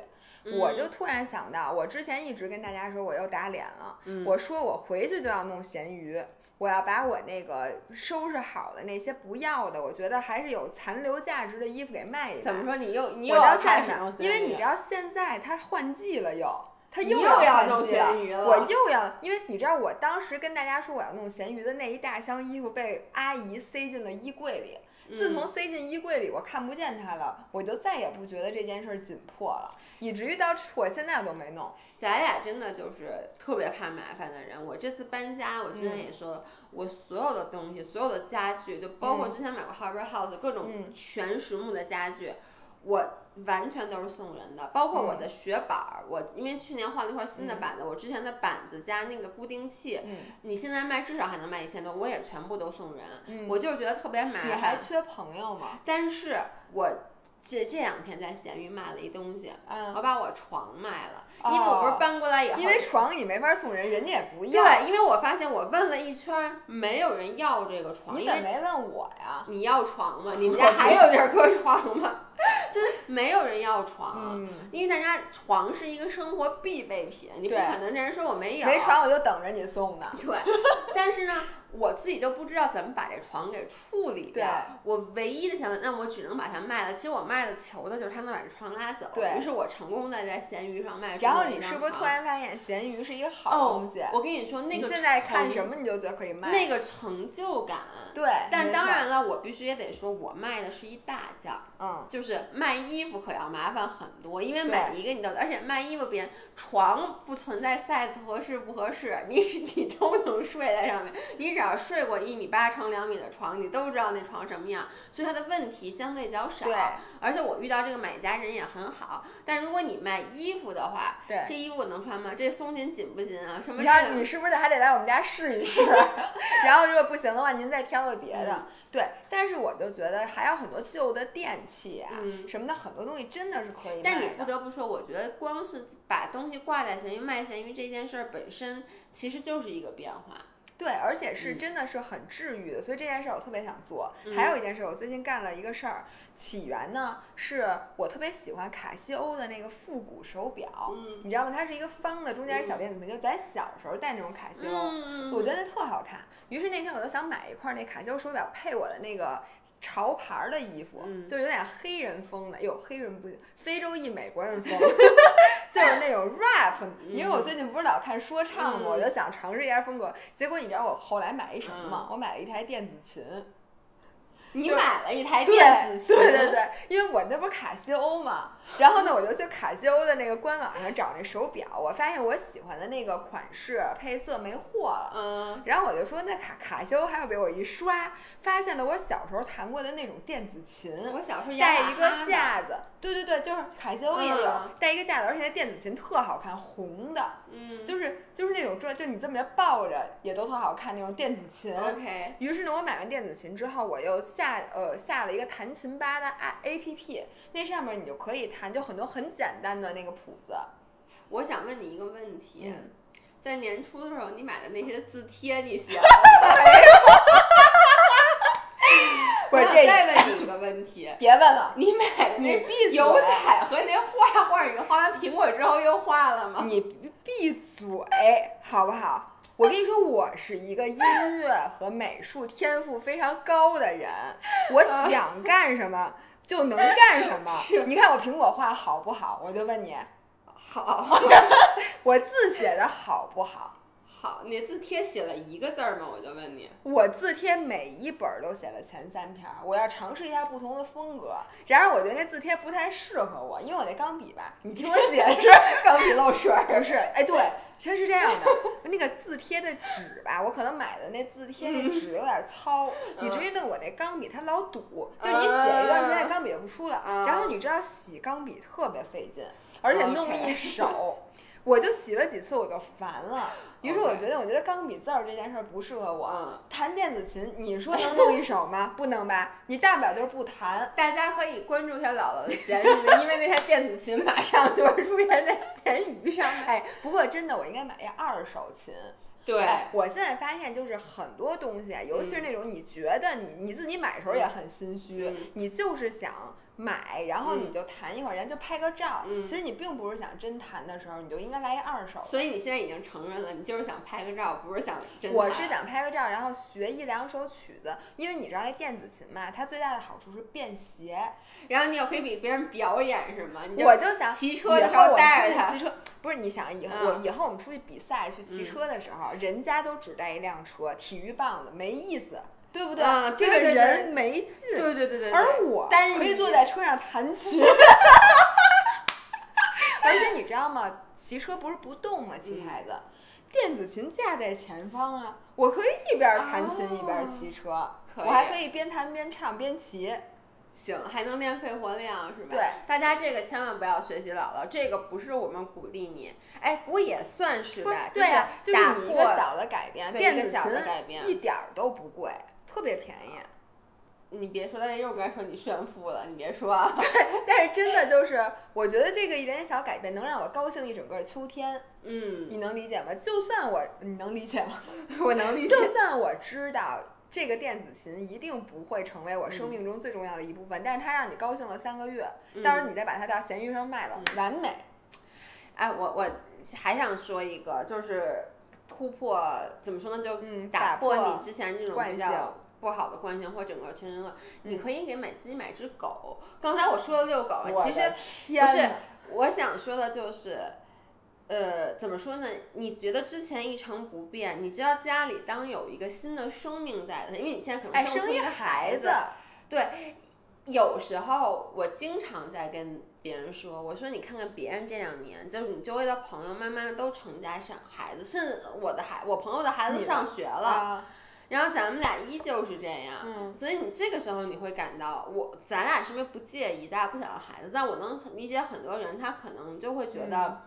我就突然想到，我之前一直跟大家说我又打脸了，我说我回去就要弄咸鱼，我要把我那个收拾好的那些不要的，我觉得还是有残留价值的衣服给卖一卖。怎么说你又你又要看什么？因为你知道现在它换季了又。他又要弄咸鱼了，我又要，因为你知道，我当时跟大家说我要弄咸鱼的那一大箱衣服被阿姨塞进了衣柜里。自从塞进衣柜里，我看不见它了，我就再也不觉得这件事儿紧迫了，以至于到我现在都没弄。咱俩真的就是特别怕麻烦的人。我这次搬家，我之前也说了，嗯、我所有的东西，所有的家具，就包括之前买过 Harbor House 各种全实木的家具，嗯、我。完全都是送人的，包括我的雪板、嗯、我因为去年换了一块新的板子、嗯、我之前的板子加那个固定器、嗯、你现在卖至少还能卖一千多，我也全部都送人、嗯、我就是觉得特别麻烦。你还缺朋友吗？但是我这这两天在闲鱼卖了一东西、嗯、我把我床卖了、哦、因为我不是搬过来以后，因为床你没法送人，人家也不要。对，因为我发现我问了一圈没有人要这个床。你怎么没问我呀？你要床吗？你们家还有地儿搁床吗？就是没有人要床、嗯、因为大家床是一个生活必备品，你不可能这人说我没有没床我就等着你送呢。对但是呢我自己就不知道怎么把这床给处理掉。我唯一的想法，那我只能把它卖了。其实我卖的求的就是他能把这床拉走。对，于是我成功的在闲鱼上卖。然后你是不是突然发现闲鱼是一个好东西、哦、我跟你说那个你现在看什么你就觉得可以卖，那个成就感。对，但当然了我必须也得说我卖的是一大件、嗯、就是卖衣服可要麻烦很多，因为每一个你都，而且卖衣服别人床不存在 size 合适不合适，你你都能睡在上面，你只要睡过一米八乘两米的床，你都知道那床什么样，所以它的问题相对较少。对，而且我遇到这个买家人也很好。但如果你卖衣服的话，对，这衣服能穿吗？这松紧紧不紧啊？什么？然后你是不是还得来我们家试一试？然后如果不行的话，您再挑个别的。嗯对，但是我就觉得还有很多旧的电器啊、嗯、什么的，很多东西真的是可以卖的。但你不得不说，我觉得光是把东西挂在闲鱼卖闲鱼这件事本身，其实就是一个变化。对，而且是真的是很治愈的、嗯、所以这件事我特别想做、嗯、还有一件事我最近干了一个事儿，起源呢是我特别喜欢卡西欧的那个复古手表、嗯、你知道吗？它是一个方的，中间是小电子屏、嗯、就咱小时候戴那种卡西欧、嗯、我觉得特好看。于是那天我就想买一块那卡西欧手表配我的那个潮牌的衣服、嗯、就是有点黑人风的，有黑人不行，非洲裔美国人风就是那种 rap、嗯、因为我最近不是老看说唱嘛、嗯，我就想尝试一下风格。结果你知道我后来买一什么吗、嗯、我买了一台电子琴。你买了一台电子琴？对对对，因为我那不是卡西欧嘛，然后呢我就去卡西欧的那个官网上找那手表，我发现我喜欢的那个款式配色没货了，嗯，然后我就说那卡卡西欧还有被我一刷发现了我小时候弹过的那种电子琴。我小时候也带一个架子。对对对，就是卡西欧也有、嗯、带一个架子，而且那电子琴特好看，红的，嗯，就是就是那种就是你这么着抱着也都特好看那种电子琴。 OK， 于是呢我买完电子琴之后，我又下下呃下了一个弹琴吧的 A P P， 那上面你就可以弹，就很多很简单的那个谱子。我想问你一个问题，嗯、在年初的时候你买的那些字贴你写了我再问你一个问题，别问了，你买的那油彩和那画画，你画完苹果之后又画了吗？你闭嘴好不好？我跟你说，我是一个音乐和美术天赋非常高的人，我想干什么就能干什么。你看我苹果画好不好？我就问你，好。我字写的好不好？好，你字帖写了一个字儿吗？我就问你，我字帖每一本都写了前三篇，我要尝试一下不同的风格。然而我觉得那字帖不太适合我，因为我那钢笔吧，你听我解释，钢笔漏水不是？哎，对，它是这样的，那个字帖的纸吧，我可能买的那字帖那纸有点糙，以至于呢我那钢笔它老堵，就你写一段时间钢笔就不出了，然后你知道洗钢笔特别费劲，而且弄一手。我就洗了几次我就烦了，于是我觉得我觉得钢笔字儿这件事儿不适合我、嗯、弹电子琴你说能弄一手吗？不能吧，你大不了就是不弹。大家可以关注一下姥姥的闲鱼因为那台电子琴马上就会出现在闲鱼上面。哎，不过真的我应该买一二手琴。对、哎，我现在发现就是很多东西，尤其是那种你觉得你、嗯、你自己买的时候也很心虚、嗯，你就是想买，然后你就弹一会儿，人、嗯、就拍个照、嗯。其实你并不是想真弹的时候，你就应该来一二手。所以你现在已经承认了，你就是想拍个照，不是想真弹。我是想拍个照，然后学一两首曲子，因为你知道那电子琴嘛，它最大的好处是便携，然后你也可以给别人表演什么。我就想骑车的时候带着它。骑车不是你想以后、嗯、以后我们出去比赛去骑车的时候。嗯，人家都只带一辆车，体育棒子没意思，对不对？啊，这个人没劲。对对对 对, 对。而我可以坐在车上弹琴。而且你知道吗？骑车不是不动吗？骑牌子、嗯，电子琴架在前方啊，我可以一边弹琴、哦、一边骑车，我还可以边弹边唱边骑。行，还能练肺活量是吧？对，大家这个千万不要学习姥姥，这个不是我们鼓励你，哎，不过也算是吧，对呀、啊，就是打破、就是、一个小的改变，电子琴一点都不贵，特别便宜。你别说，大家又该说你炫富了，你别说、啊。对，但是真的就是，我觉得这个一点点小改变能让我高兴一整个秋天。嗯，你能理解吗？就算我，你能理解吗？我能理解。就算我知道。这个电子琴一定不会成为我生命中最重要的一部分，嗯、但是它让你高兴了三个月，嗯、到时候你再把它到闲鱼上卖了，嗯、完美。哎，我我还想说一个，就是突破怎么说呢，就打破你之前这种比较不好的惯性或整个全身的、嗯，你可以给买自己买只狗。刚才我说了遛狗，其实不是，我想说的就是。呃，怎么说呢？你觉得之前一成不变，你知道家里当有一个新的生命在的，因为你现在可能生出一个孩子，哎、对。有时候我经常在跟别人说，我说你看看别人这两年，就是你周围的朋友慢慢的都成家生孩子，甚至我的孩，我朋友的孩子上学了。然后咱们俩依旧是这样、嗯，所以你这个时候你会感到我，咱俩是不是不介意，咱俩不想要孩子？但我能理解很多人，他可能就会觉得。嗯，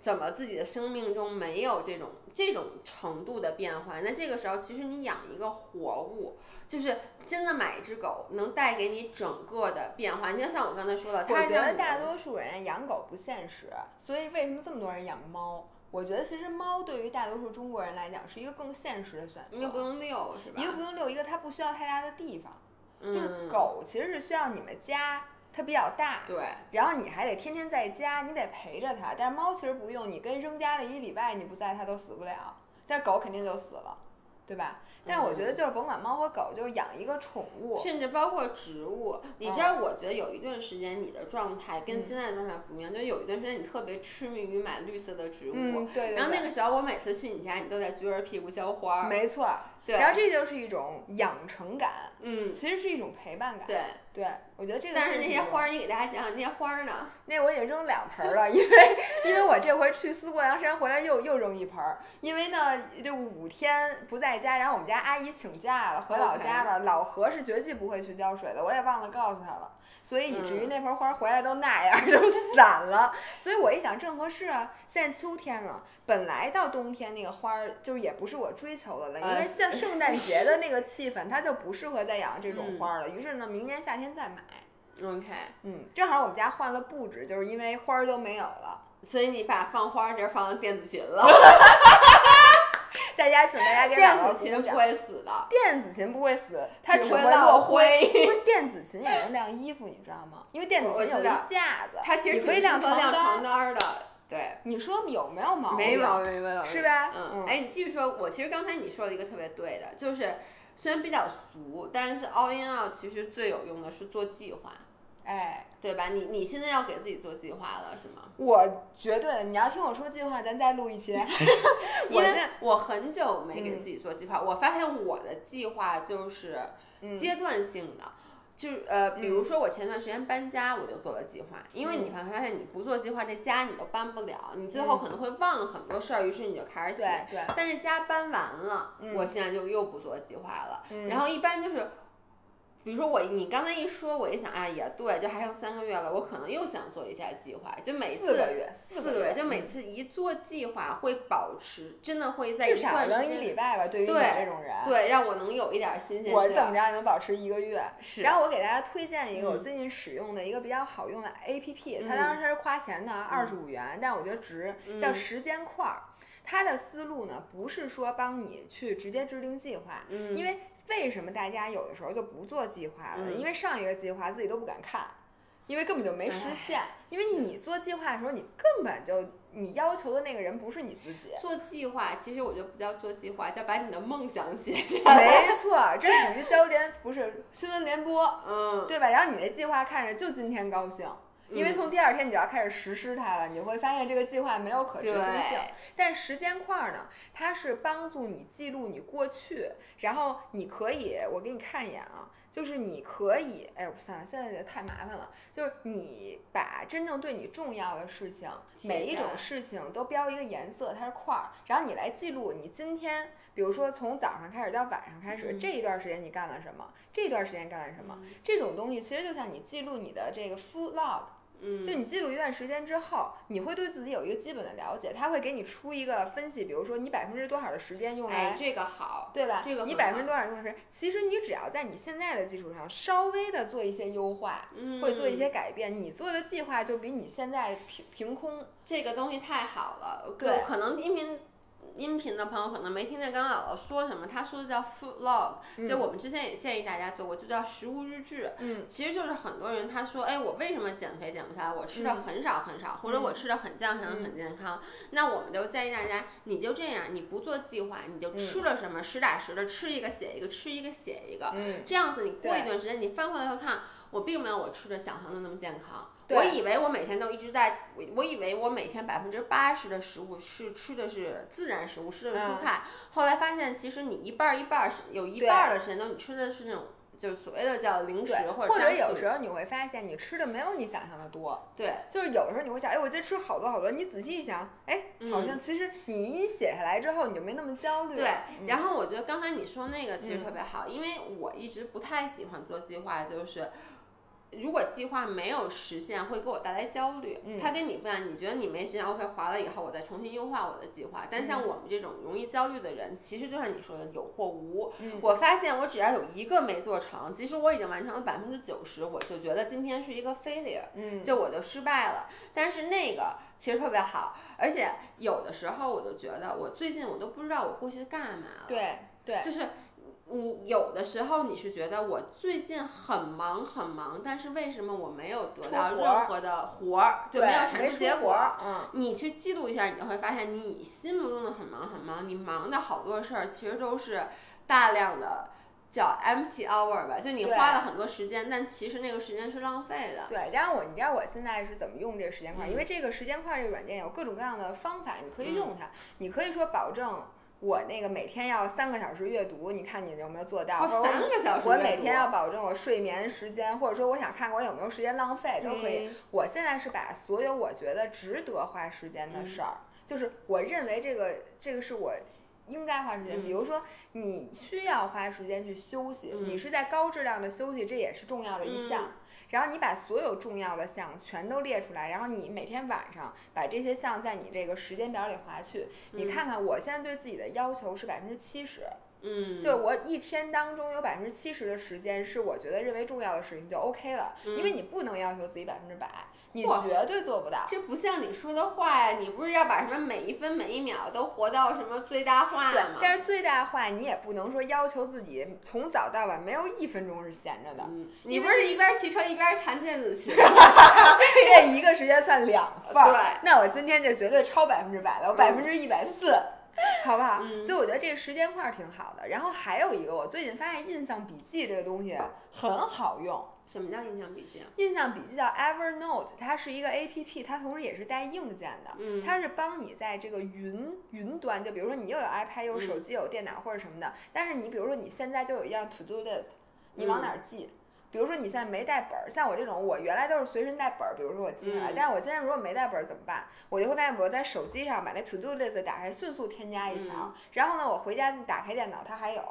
怎么自己的生命中没有这种这种程度的变化？那这个时候，其实你养一个活物，就是真的买一只狗，能带给你整个的变化。你就像我刚才说的，我觉得大多数人养狗不现实，所以为什么这么多人养猫？我觉得其实猫对于大多数中国人来讲是一个更现实的选择，因为不用遛，是吧？一个不用遛，一个它不需要太大的地方。嗯、就是狗其实是需要你们家。它比较大，对，然后你还得天天在家，你得陪着它。但是猫其实不用，你跟扔家了一礼拜，你不在它都死不了。但是狗肯定就死了，对吧？但是我觉得就是甭管猫和狗，就是养一个宠物，甚至包括植物。你知道，我觉得有一段时间你的状态跟现在的状态不一样，嗯、就有一段时间你特别痴迷于买绿色的植物，嗯、对, 对, 对。然后那个时候我每次去你家，你都在撅着屁股浇花，没错。对，然后这就是一种养成感，嗯，其实是一种陪伴感。对对，我觉得这个。但是那些花儿，你给大家讲讲那些花儿呢？那我已经扔两盆了，因为因为我这回去思过梁山回来又又扔一盆，因为呢这五天不在家，然后我们家阿姨请假了，回老家了， okay. 老何是绝对不会去浇水的，我也忘了告诉他了。所以以至于那盆花回来都那样、嗯、都散了，所以我一想正合适啊，现在秋天了，本来到冬天那个花儿就也不是我追求的了，因为像圣诞节的那个气氛它就不适合再养这种花了、嗯、于是呢明年夏天再买 OK 嗯，正好我们家换了布置，就是因为花儿都没有了，所以你把放花这放到电子琴了。大家请大家给姥姥鼓掌。电子琴不会死的，电子琴不会死，它只会落灰。不是电子琴也能晾衣服，你知道吗？因为电子琴有一架子，它其实可以晾床单的。对，你说有没有毛病？没毛病，没毛病，是吧？嗯，哎，你继续说。我其实刚才你说了一个特别对的，就是虽然比较俗，但是 all in all 其实最有用的是做计划。哎，对吧？你你现在要给自己做计划了，是吗？我绝对，你要听我说计划，咱再录一期。因为我很久没给自己做计划，嗯、我发现我的计划就是阶段性的，嗯、就是呃，比如说我前段时间搬家，我就做了计划，因为你会发现你不做计划，这家你都搬不了，你最后可能会忘很多事儿，于是你就开始写。对对。但是家搬完了，嗯、我现在就又不做计划了，嗯、然后一般就是。比如说我，你刚才一说，我一想啊，也对，就还剩三个月了，我可能又想做一下计划。就每次四个月，四个月，就每次一做计划，会保持，真的会在一段时间，至少能一礼拜吧。对于你这种人，对，让我能有一点新鲜劲。我怎么着能保持一个月？是。然后我给大家推荐一个我最近使用的一个比较好用的 A P P，、嗯、它当时是花钱的，二十五元，但我觉得值，叫时间块儿。它的思路呢，不是说帮你去直接制定计划，嗯，因为。为什么大家有的时候就不做计划了？嗯、因为上一个计划自己都不敢看，因为根本就没实现。因为你做计划的时候，你根本就你要求的那个人不是你自己。做计划其实我就不叫做计划，叫把你的梦想写下来。没错，这属于焦点不是新闻联播，嗯，对吧？然后你那计划看着就今天高兴。因为从第二天你就要开始实施它了，你会发现这个计划没有可执行性。但时间块呢，它是帮助你记录你过去，然后你可以，我给你看一眼啊，就是你可以，哎，算了，现在也太麻烦了，就是你把真正对你重要的事情，每一种事情都标一个颜色，它是块儿，然后你来记录你今天。比如说从早上开始到晚上开始，嗯、这一段时间你干了什么，这段时间干了什么，嗯、这种东西其实就像你记录你的这个 food log，嗯、就你记录一段时间之后，你会对自己有一个基本的了解，它会给你出一个分析，比如说你百分之多少的时间用来，哎，这个好，对吧？这个你百分之多少用的时间，其实你只要在你现在的基础上稍微的做一些优化，嗯、或者做一些改变，你做的计划就比你现在凭凭空这个东西太好了，对，可能因为。音频的朋友可能没听见刚刚姥姥说什么，她说的叫 food log， 就我们之前也建议大家做过，就叫食物日志。嗯，其实就是很多人他说，哎，我为什么减肥减不下来？我吃的很少很少，或者我吃的很健康很健康。那我们就建议大家，你就这样，你不做计划，你就吃了什么，实打实的吃一个写一个，吃一个写一个。嗯，这样子你过一段时间，你翻回来后看，我并没有我吃的想象的那么健康。我以为我每天都一直在，我我以为我每天百分之八十的食物是吃的是自然食物，吃的是蔬菜。嗯、后来发现，其实你一半一半是有一半的时间都你吃的是那种，就是所谓的叫零食或者或者有时候你会发现你吃的没有你想象的多。对，就是有的时候你会想，哎，我今天吃好多好多，你仔细一想，哎，好像其实你一写下来之后你就没那么焦虑。对，嗯、然后我觉得刚才你说那个其实特别好，嗯、因为我一直不太喜欢做计划，就是。如果计划没有实现，会给我带来焦虑。嗯、它跟你不一样，你觉得你没实现 ，OK， 划了以后我再重新优化我的计划。但像我们这种容易焦虑的人，其实就像你说的有或无。嗯、我发现我只要有一个没做成，即使我已经完成了百分之九十，我就觉得今天是一个 failure，嗯、就我就失败了。但是那个其实特别好，而且有的时候我就觉得我最近我都不知道我过去干嘛了。对对，就是。你有的时候你是觉得我最近很忙很忙，但是为什么我没有得到任何的活儿，就没有产生结果？嗯，你去记录一下，你就会发现你心目中的很忙很忙，你忙的好多事儿其实都是大量的叫 empty hour 吧，就你花了很多时间，但其实那个时间是浪费的。对，然后我你知道我现在是怎么用这个时间块？嗯、因为这个时间块这个软件有各种各样的方法，你可以用它，嗯、你可以说保证。我那个每天要三个小时阅读，你看你有没有做到？哦、三个小时阅读。我每天要保证我睡眠时间，或者说我想看我有没有时间浪费都可以。嗯、我现在是把所有我觉得值得花时间的事儿，嗯、就是我认为这个这个是我应该花时间。嗯、比如说你需要花时间去休息，嗯、你是在高质量的休息，这也是重要的一项。嗯然后你把所有重要的项全都列出来，然后你每天晚上把这些项在你这个时间表里划去，你看看我现在对自己的要求是百分之七十，嗯，就我一天当中有百分之七十的时间是我觉得认为重要的事情就 OK 了，嗯、因为你不能要求自己百分之百，你绝对做不到。这不像你说的话，你不是要把什么每一分每一秒都活到什么最大化吗？但是最大化你也不能说要求自己从早到晚没有一分钟是闲着的。嗯、你不是一边骑车一边弹电子琴，这一个时间算两份儿。对，那我今天就绝对超百分之百了，我百分之一百四。好不好、嗯？所以我觉得这个时间块挺好的。然后还有一个，我最近发现印象笔记这个东西很好用。什么叫印象笔记啊？印象笔记叫 Evernote， 它是一个 A P P， 它同时也是带硬件的。嗯、它是帮你在这个云云端，就比如说你又有 iPad， 又有手机，嗯、有电脑或者什么的。但是你比如说你现在就有一样 To Do List， 你往哪儿记？嗯，比如说你现在没带本儿，像我这种，我原来都是随身带本儿。比如说我记下来，嗯、但是我今天如果没带本儿怎么办？我就会发现我在手机上把那 to do list 打开，迅速添加一条。嗯、然后呢，我回家打开电脑，它还有；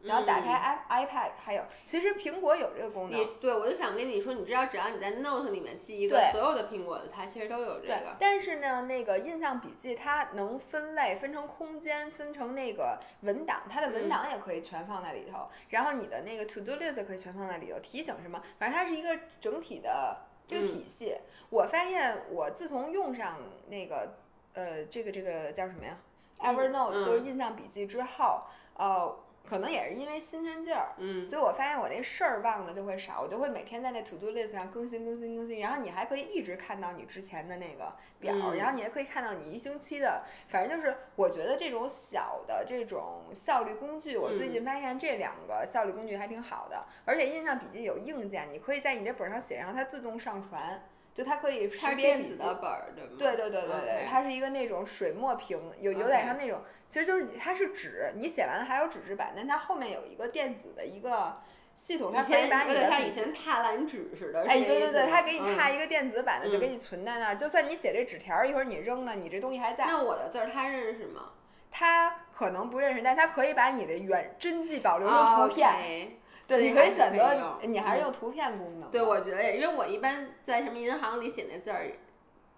然后打开 iPad 还有。其实苹果有这个功能。你对，我就想跟你说，你知道，只要你在 Note 里面记一个，所有的苹果的它其实都有这个。但是呢，那个印象笔记它能分类，分成空间，分成那个文档，它的文档也可以全放在里头。嗯、然后你的那个 to do list 可以全放在里头，提醒什么，反正它是一个整体的这个体系。嗯、我发现我自从用上那个呃这个这个叫什么呀 Evernote、嗯、就是印象笔记之后，呃。可能也是因为新鲜劲儿，嗯，所以我发现我这事儿忘了就会少，我就会每天在那 to do list 上更新更新更新，然后你还可以一直看到你之前的那个表，嗯、然后你还可以看到你一星期的，反正就是我觉得这种小的这种效率工具，我最近发现这两个效率工具还挺好的，嗯、而且印象笔记有硬件，你可以在你这本上写上，它自动上传。就它可以识别电子的本儿，对吗？对对对对对， okay. 它是一个那种水墨屏，有有点像那种， okay. 其实就是它是纸，你写完了还有纸质版，但它后面有一个电子的一个系统，它可以把你的像以前踏烂纸似的，哎，对对对，它给你踏一个电子版的，嗯、就给你存在那儿，就算你写这纸条，一会儿你扔了，你这东西还在。那我的字儿它认识吗？它可能不认识，但它可以把你的原真迹保留成图片。Okay.对，你可以选择，你还是用图片功能。对，我觉得，因为我一般在什么银行里写那字儿，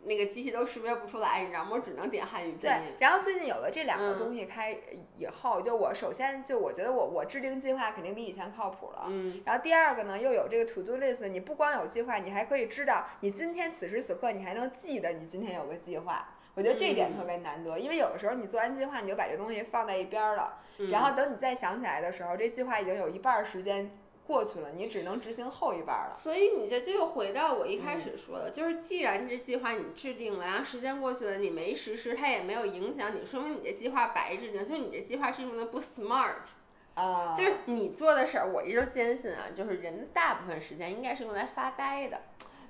那个机器都识别不出来，你知道吗？我只能点汉语拼音。对，然后最近有了这两个东西开以后，嗯、就我首先就我觉得我我制定计划肯定比以前靠谱了。嗯。然后第二个呢，又有这个 to do list， 你不光有计划，你还可以知道你今天此时此刻你还能记得你今天有个计划。我觉得这一点特别难得，嗯、因为有的时候你做完计划，你就把这东西放在一边了，嗯、然后等你再想起来的时候，这计划已经有一半时间过去了，你只能执行后一半了。所以你这就回到我一开始说的，嗯、就是既然这计划你制定了，然后时间过去了，你没实施，它也没有影响你，说明你这计划白制定，就是你这计划制定的不 smart。啊，就是你做的事儿，我一直坚信啊，就是人的大部分时间应该是用来发呆的。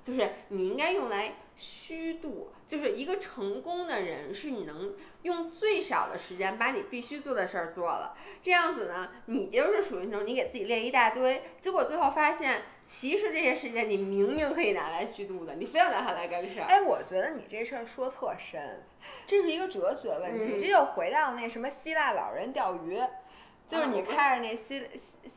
就是你应该用来虚度，就是一个成功的人是你能用最少的时间把你必须做的事儿做了，这样子呢，你就是属于那种你给自己列一大堆，结果最后发现其实这些时间你明明可以拿来虚度的，你非要拿它来干事儿。哎，我觉得你这事儿说特深，这是一个哲学问题，嗯、这又回到那什么希腊老人钓鱼。就是你看着那希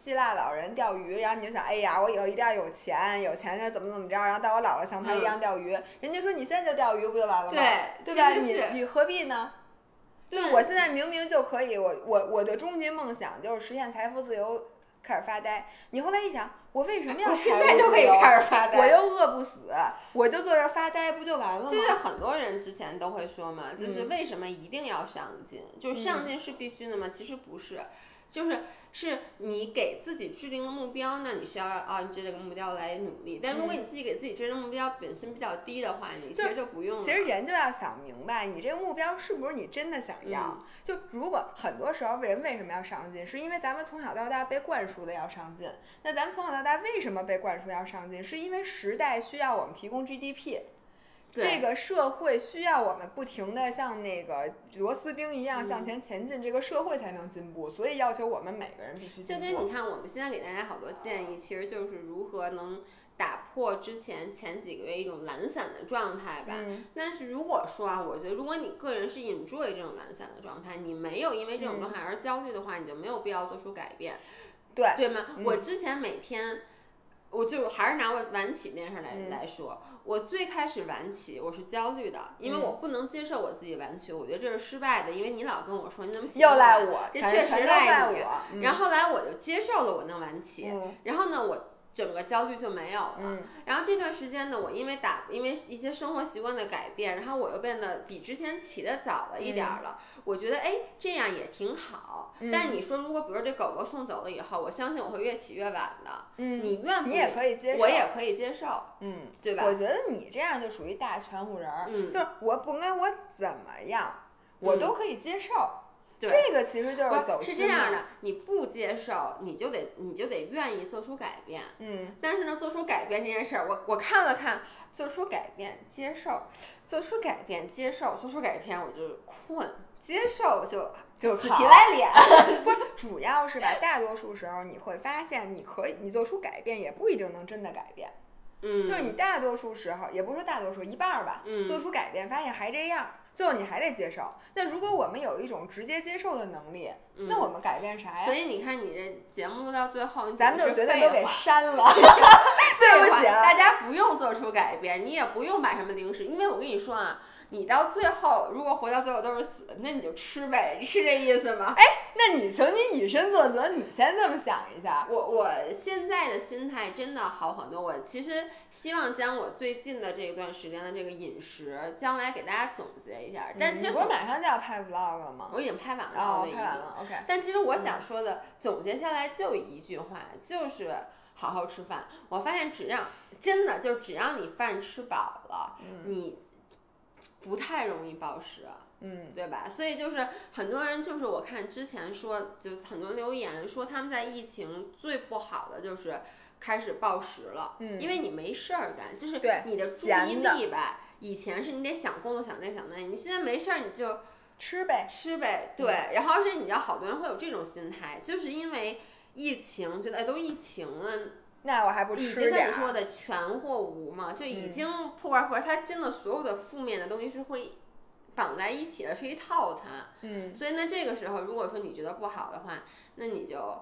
希腊老人钓鱼，然后你就想，哎呀，我以后一定要有钱，有钱是怎么怎么着，然后到我老了像他一样钓鱼。嗯、人家说你现在就钓鱼不就完了吗？对，对吧？你你何必呢？就是我现在明明就可以，我我我的终极梦想就是实现财富自由，开始发呆。你后来一想，我为什么要财富自由？我现在就可以开始发呆，我又饿不死，我就坐这发呆不就完了吗？就是很多人之前都会说嘛，就是为什么一定要上进？嗯、就是上进是必须的吗？其实不是。就是是你给自己制定了目标，那你需要啊，你这个目标来努力。但如果你自己给自己制定目标本身比较低的话，你其实就不用了。其实人就要想明白，你这个目标是不是你真的想要。嗯、就如果很多时候人为什么要上进，是因为咱们从小到大被灌输的要上进。那咱们从小到大为什么被灌输要上进？是因为时代需要我们提供 G D P。这个社会需要我们不停的像那个螺丝钉一样向前前进，嗯、这个社会才能进步，所以要求我们每个人必须进步。就跟你看，我们现在给大家好多建议，其实就是如何能打破之前前几个月一种懒散的状态吧。嗯、但是如果说啊，我觉得如果你个人是 enjoy 这种懒散的状态，你没有因为这种状态而焦虑的话，嗯、你就没有必要做出改变，对对吗？嗯、我之前每天。我就还是拿我晚起面上来、嗯、来说，我最开始晚起我是焦虑的，因为我不能接受我自己晚起，我觉得这是失败的，因为你老跟我说你怎么起又赖我，这确实赖你。嗯、然后后来我就接受了我能晚起，嗯、然后呢我整个焦虑就没有了。嗯、然后这段时间呢，我因为打因为一些生活习惯的改变，然后我又变得比之前起得早了一点了。嗯我觉得哎，这样也挺好。嗯、但你说，如果比如说这狗狗送走了以后，我相信我会越起越晚的。嗯，你愿不你也可以接受，我也可以接受。嗯，对吧？我觉得你这样就属于大全乎人儿。嗯，就是我不管我怎么样，我都可以接受。嗯这个其实就是走心。是这样的，你不接受，你就得你就得愿意做出改变。嗯，但是呢，做出改变这件事儿，我我看了看，做出改变，接受，做出改变，接受，做出改变，我就困，接受就就死皮赖脸。不是，主要是吧，大多数时候你会发现，你可以你做出改变，也不一定能真的改变。嗯，就是你大多数时候，也不是大多数，一半儿吧，嗯，做出改变，发现还这样。最后你还得接受。那如果我们有一种直接接受的能力，嗯、那我们改变啥呀？所以你看，你这节目录到最后，咱们就绝对都给删了。对不起，大家不用做出改变，你也不用买什么零食，因为我跟你说啊，你到最后如果活到最后都是死，那你就吃呗，是这意思吗？哎，那你曾经以身作则，你先这么想一下。我我现在的心态真的好很多。我其实希望将我最近的这一段时间的这个饮食，将来给大家总结。但其实我马上就要拍 vlog 了吗？我已经拍完了，拍完了 OK。但其实我想说的，总结下来就一句话，就是好好吃饭。我发现只让真的就是只要你饭吃饱了，你不太容易暴食，嗯，对吧？所以就是很多人就是我看之前说，就很多留言说他们在疫情最不好的就是开始暴食了，嗯，因为你没事儿干，就是你的注意力吧。以前是你得想工作想这想那，你现在没事儿你就吃呗吃呗，对。嗯、然后而且你知道，好多人会有这种心态，就是因为疫情，觉得哎都疫情了，那我还不吃点？就像你说的全或无嘛，就已经破罐破摔，它真的所有的负面的东西是会绑在一起的，是一套餐。嗯，所以呢，这个时候如果说你觉得不好的话，那你就。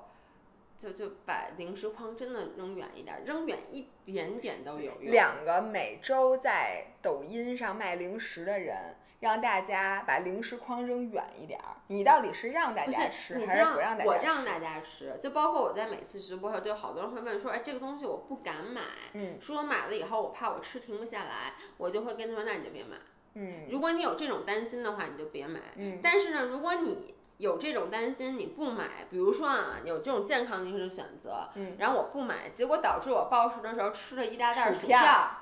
就就把零食筐真的扔远一点，扔远一点点都有用。两个每周在抖音上卖零食的人，让大家把零食筐扔远一点。你到底是让大家吃还是不让大家吃？我让大家吃，就包括我在每次直播上，就好多人会问说，哎，这个东西我不敢买，嗯，说我买了以后我怕我吃停不下来，我就会跟他说，那你就别买，嗯，如果你有这种担心的话，你就别买，嗯，但是呢，如果你有这种担心你不买，比如说啊有这种健康零食的选择，嗯，然后我不买，结果导致我暴食的时候吃了一大袋薯片，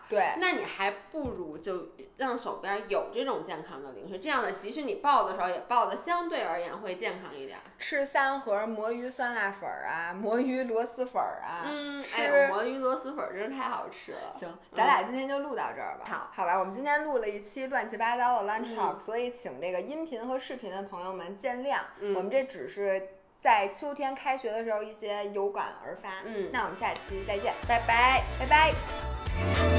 对，那你还不如就让手边有这种健康的零食，这样的即使你暴的时候也暴的相对而言会健康一点。吃三盒魔芋酸辣粉啊，魔芋螺蛳粉啊，嗯，哎呦，魔芋螺蛳粉真是太好吃了。行，咱俩今天就录到这儿吧。嗯、好，好吧，我们今天录了一期乱七八糟的 lunch talk，嗯、所以请这个音频和视频的朋友们见谅。嗯、我们这只是在秋天开学的时候一些有感而发。嗯，那我们下期再见，拜拜，拜拜。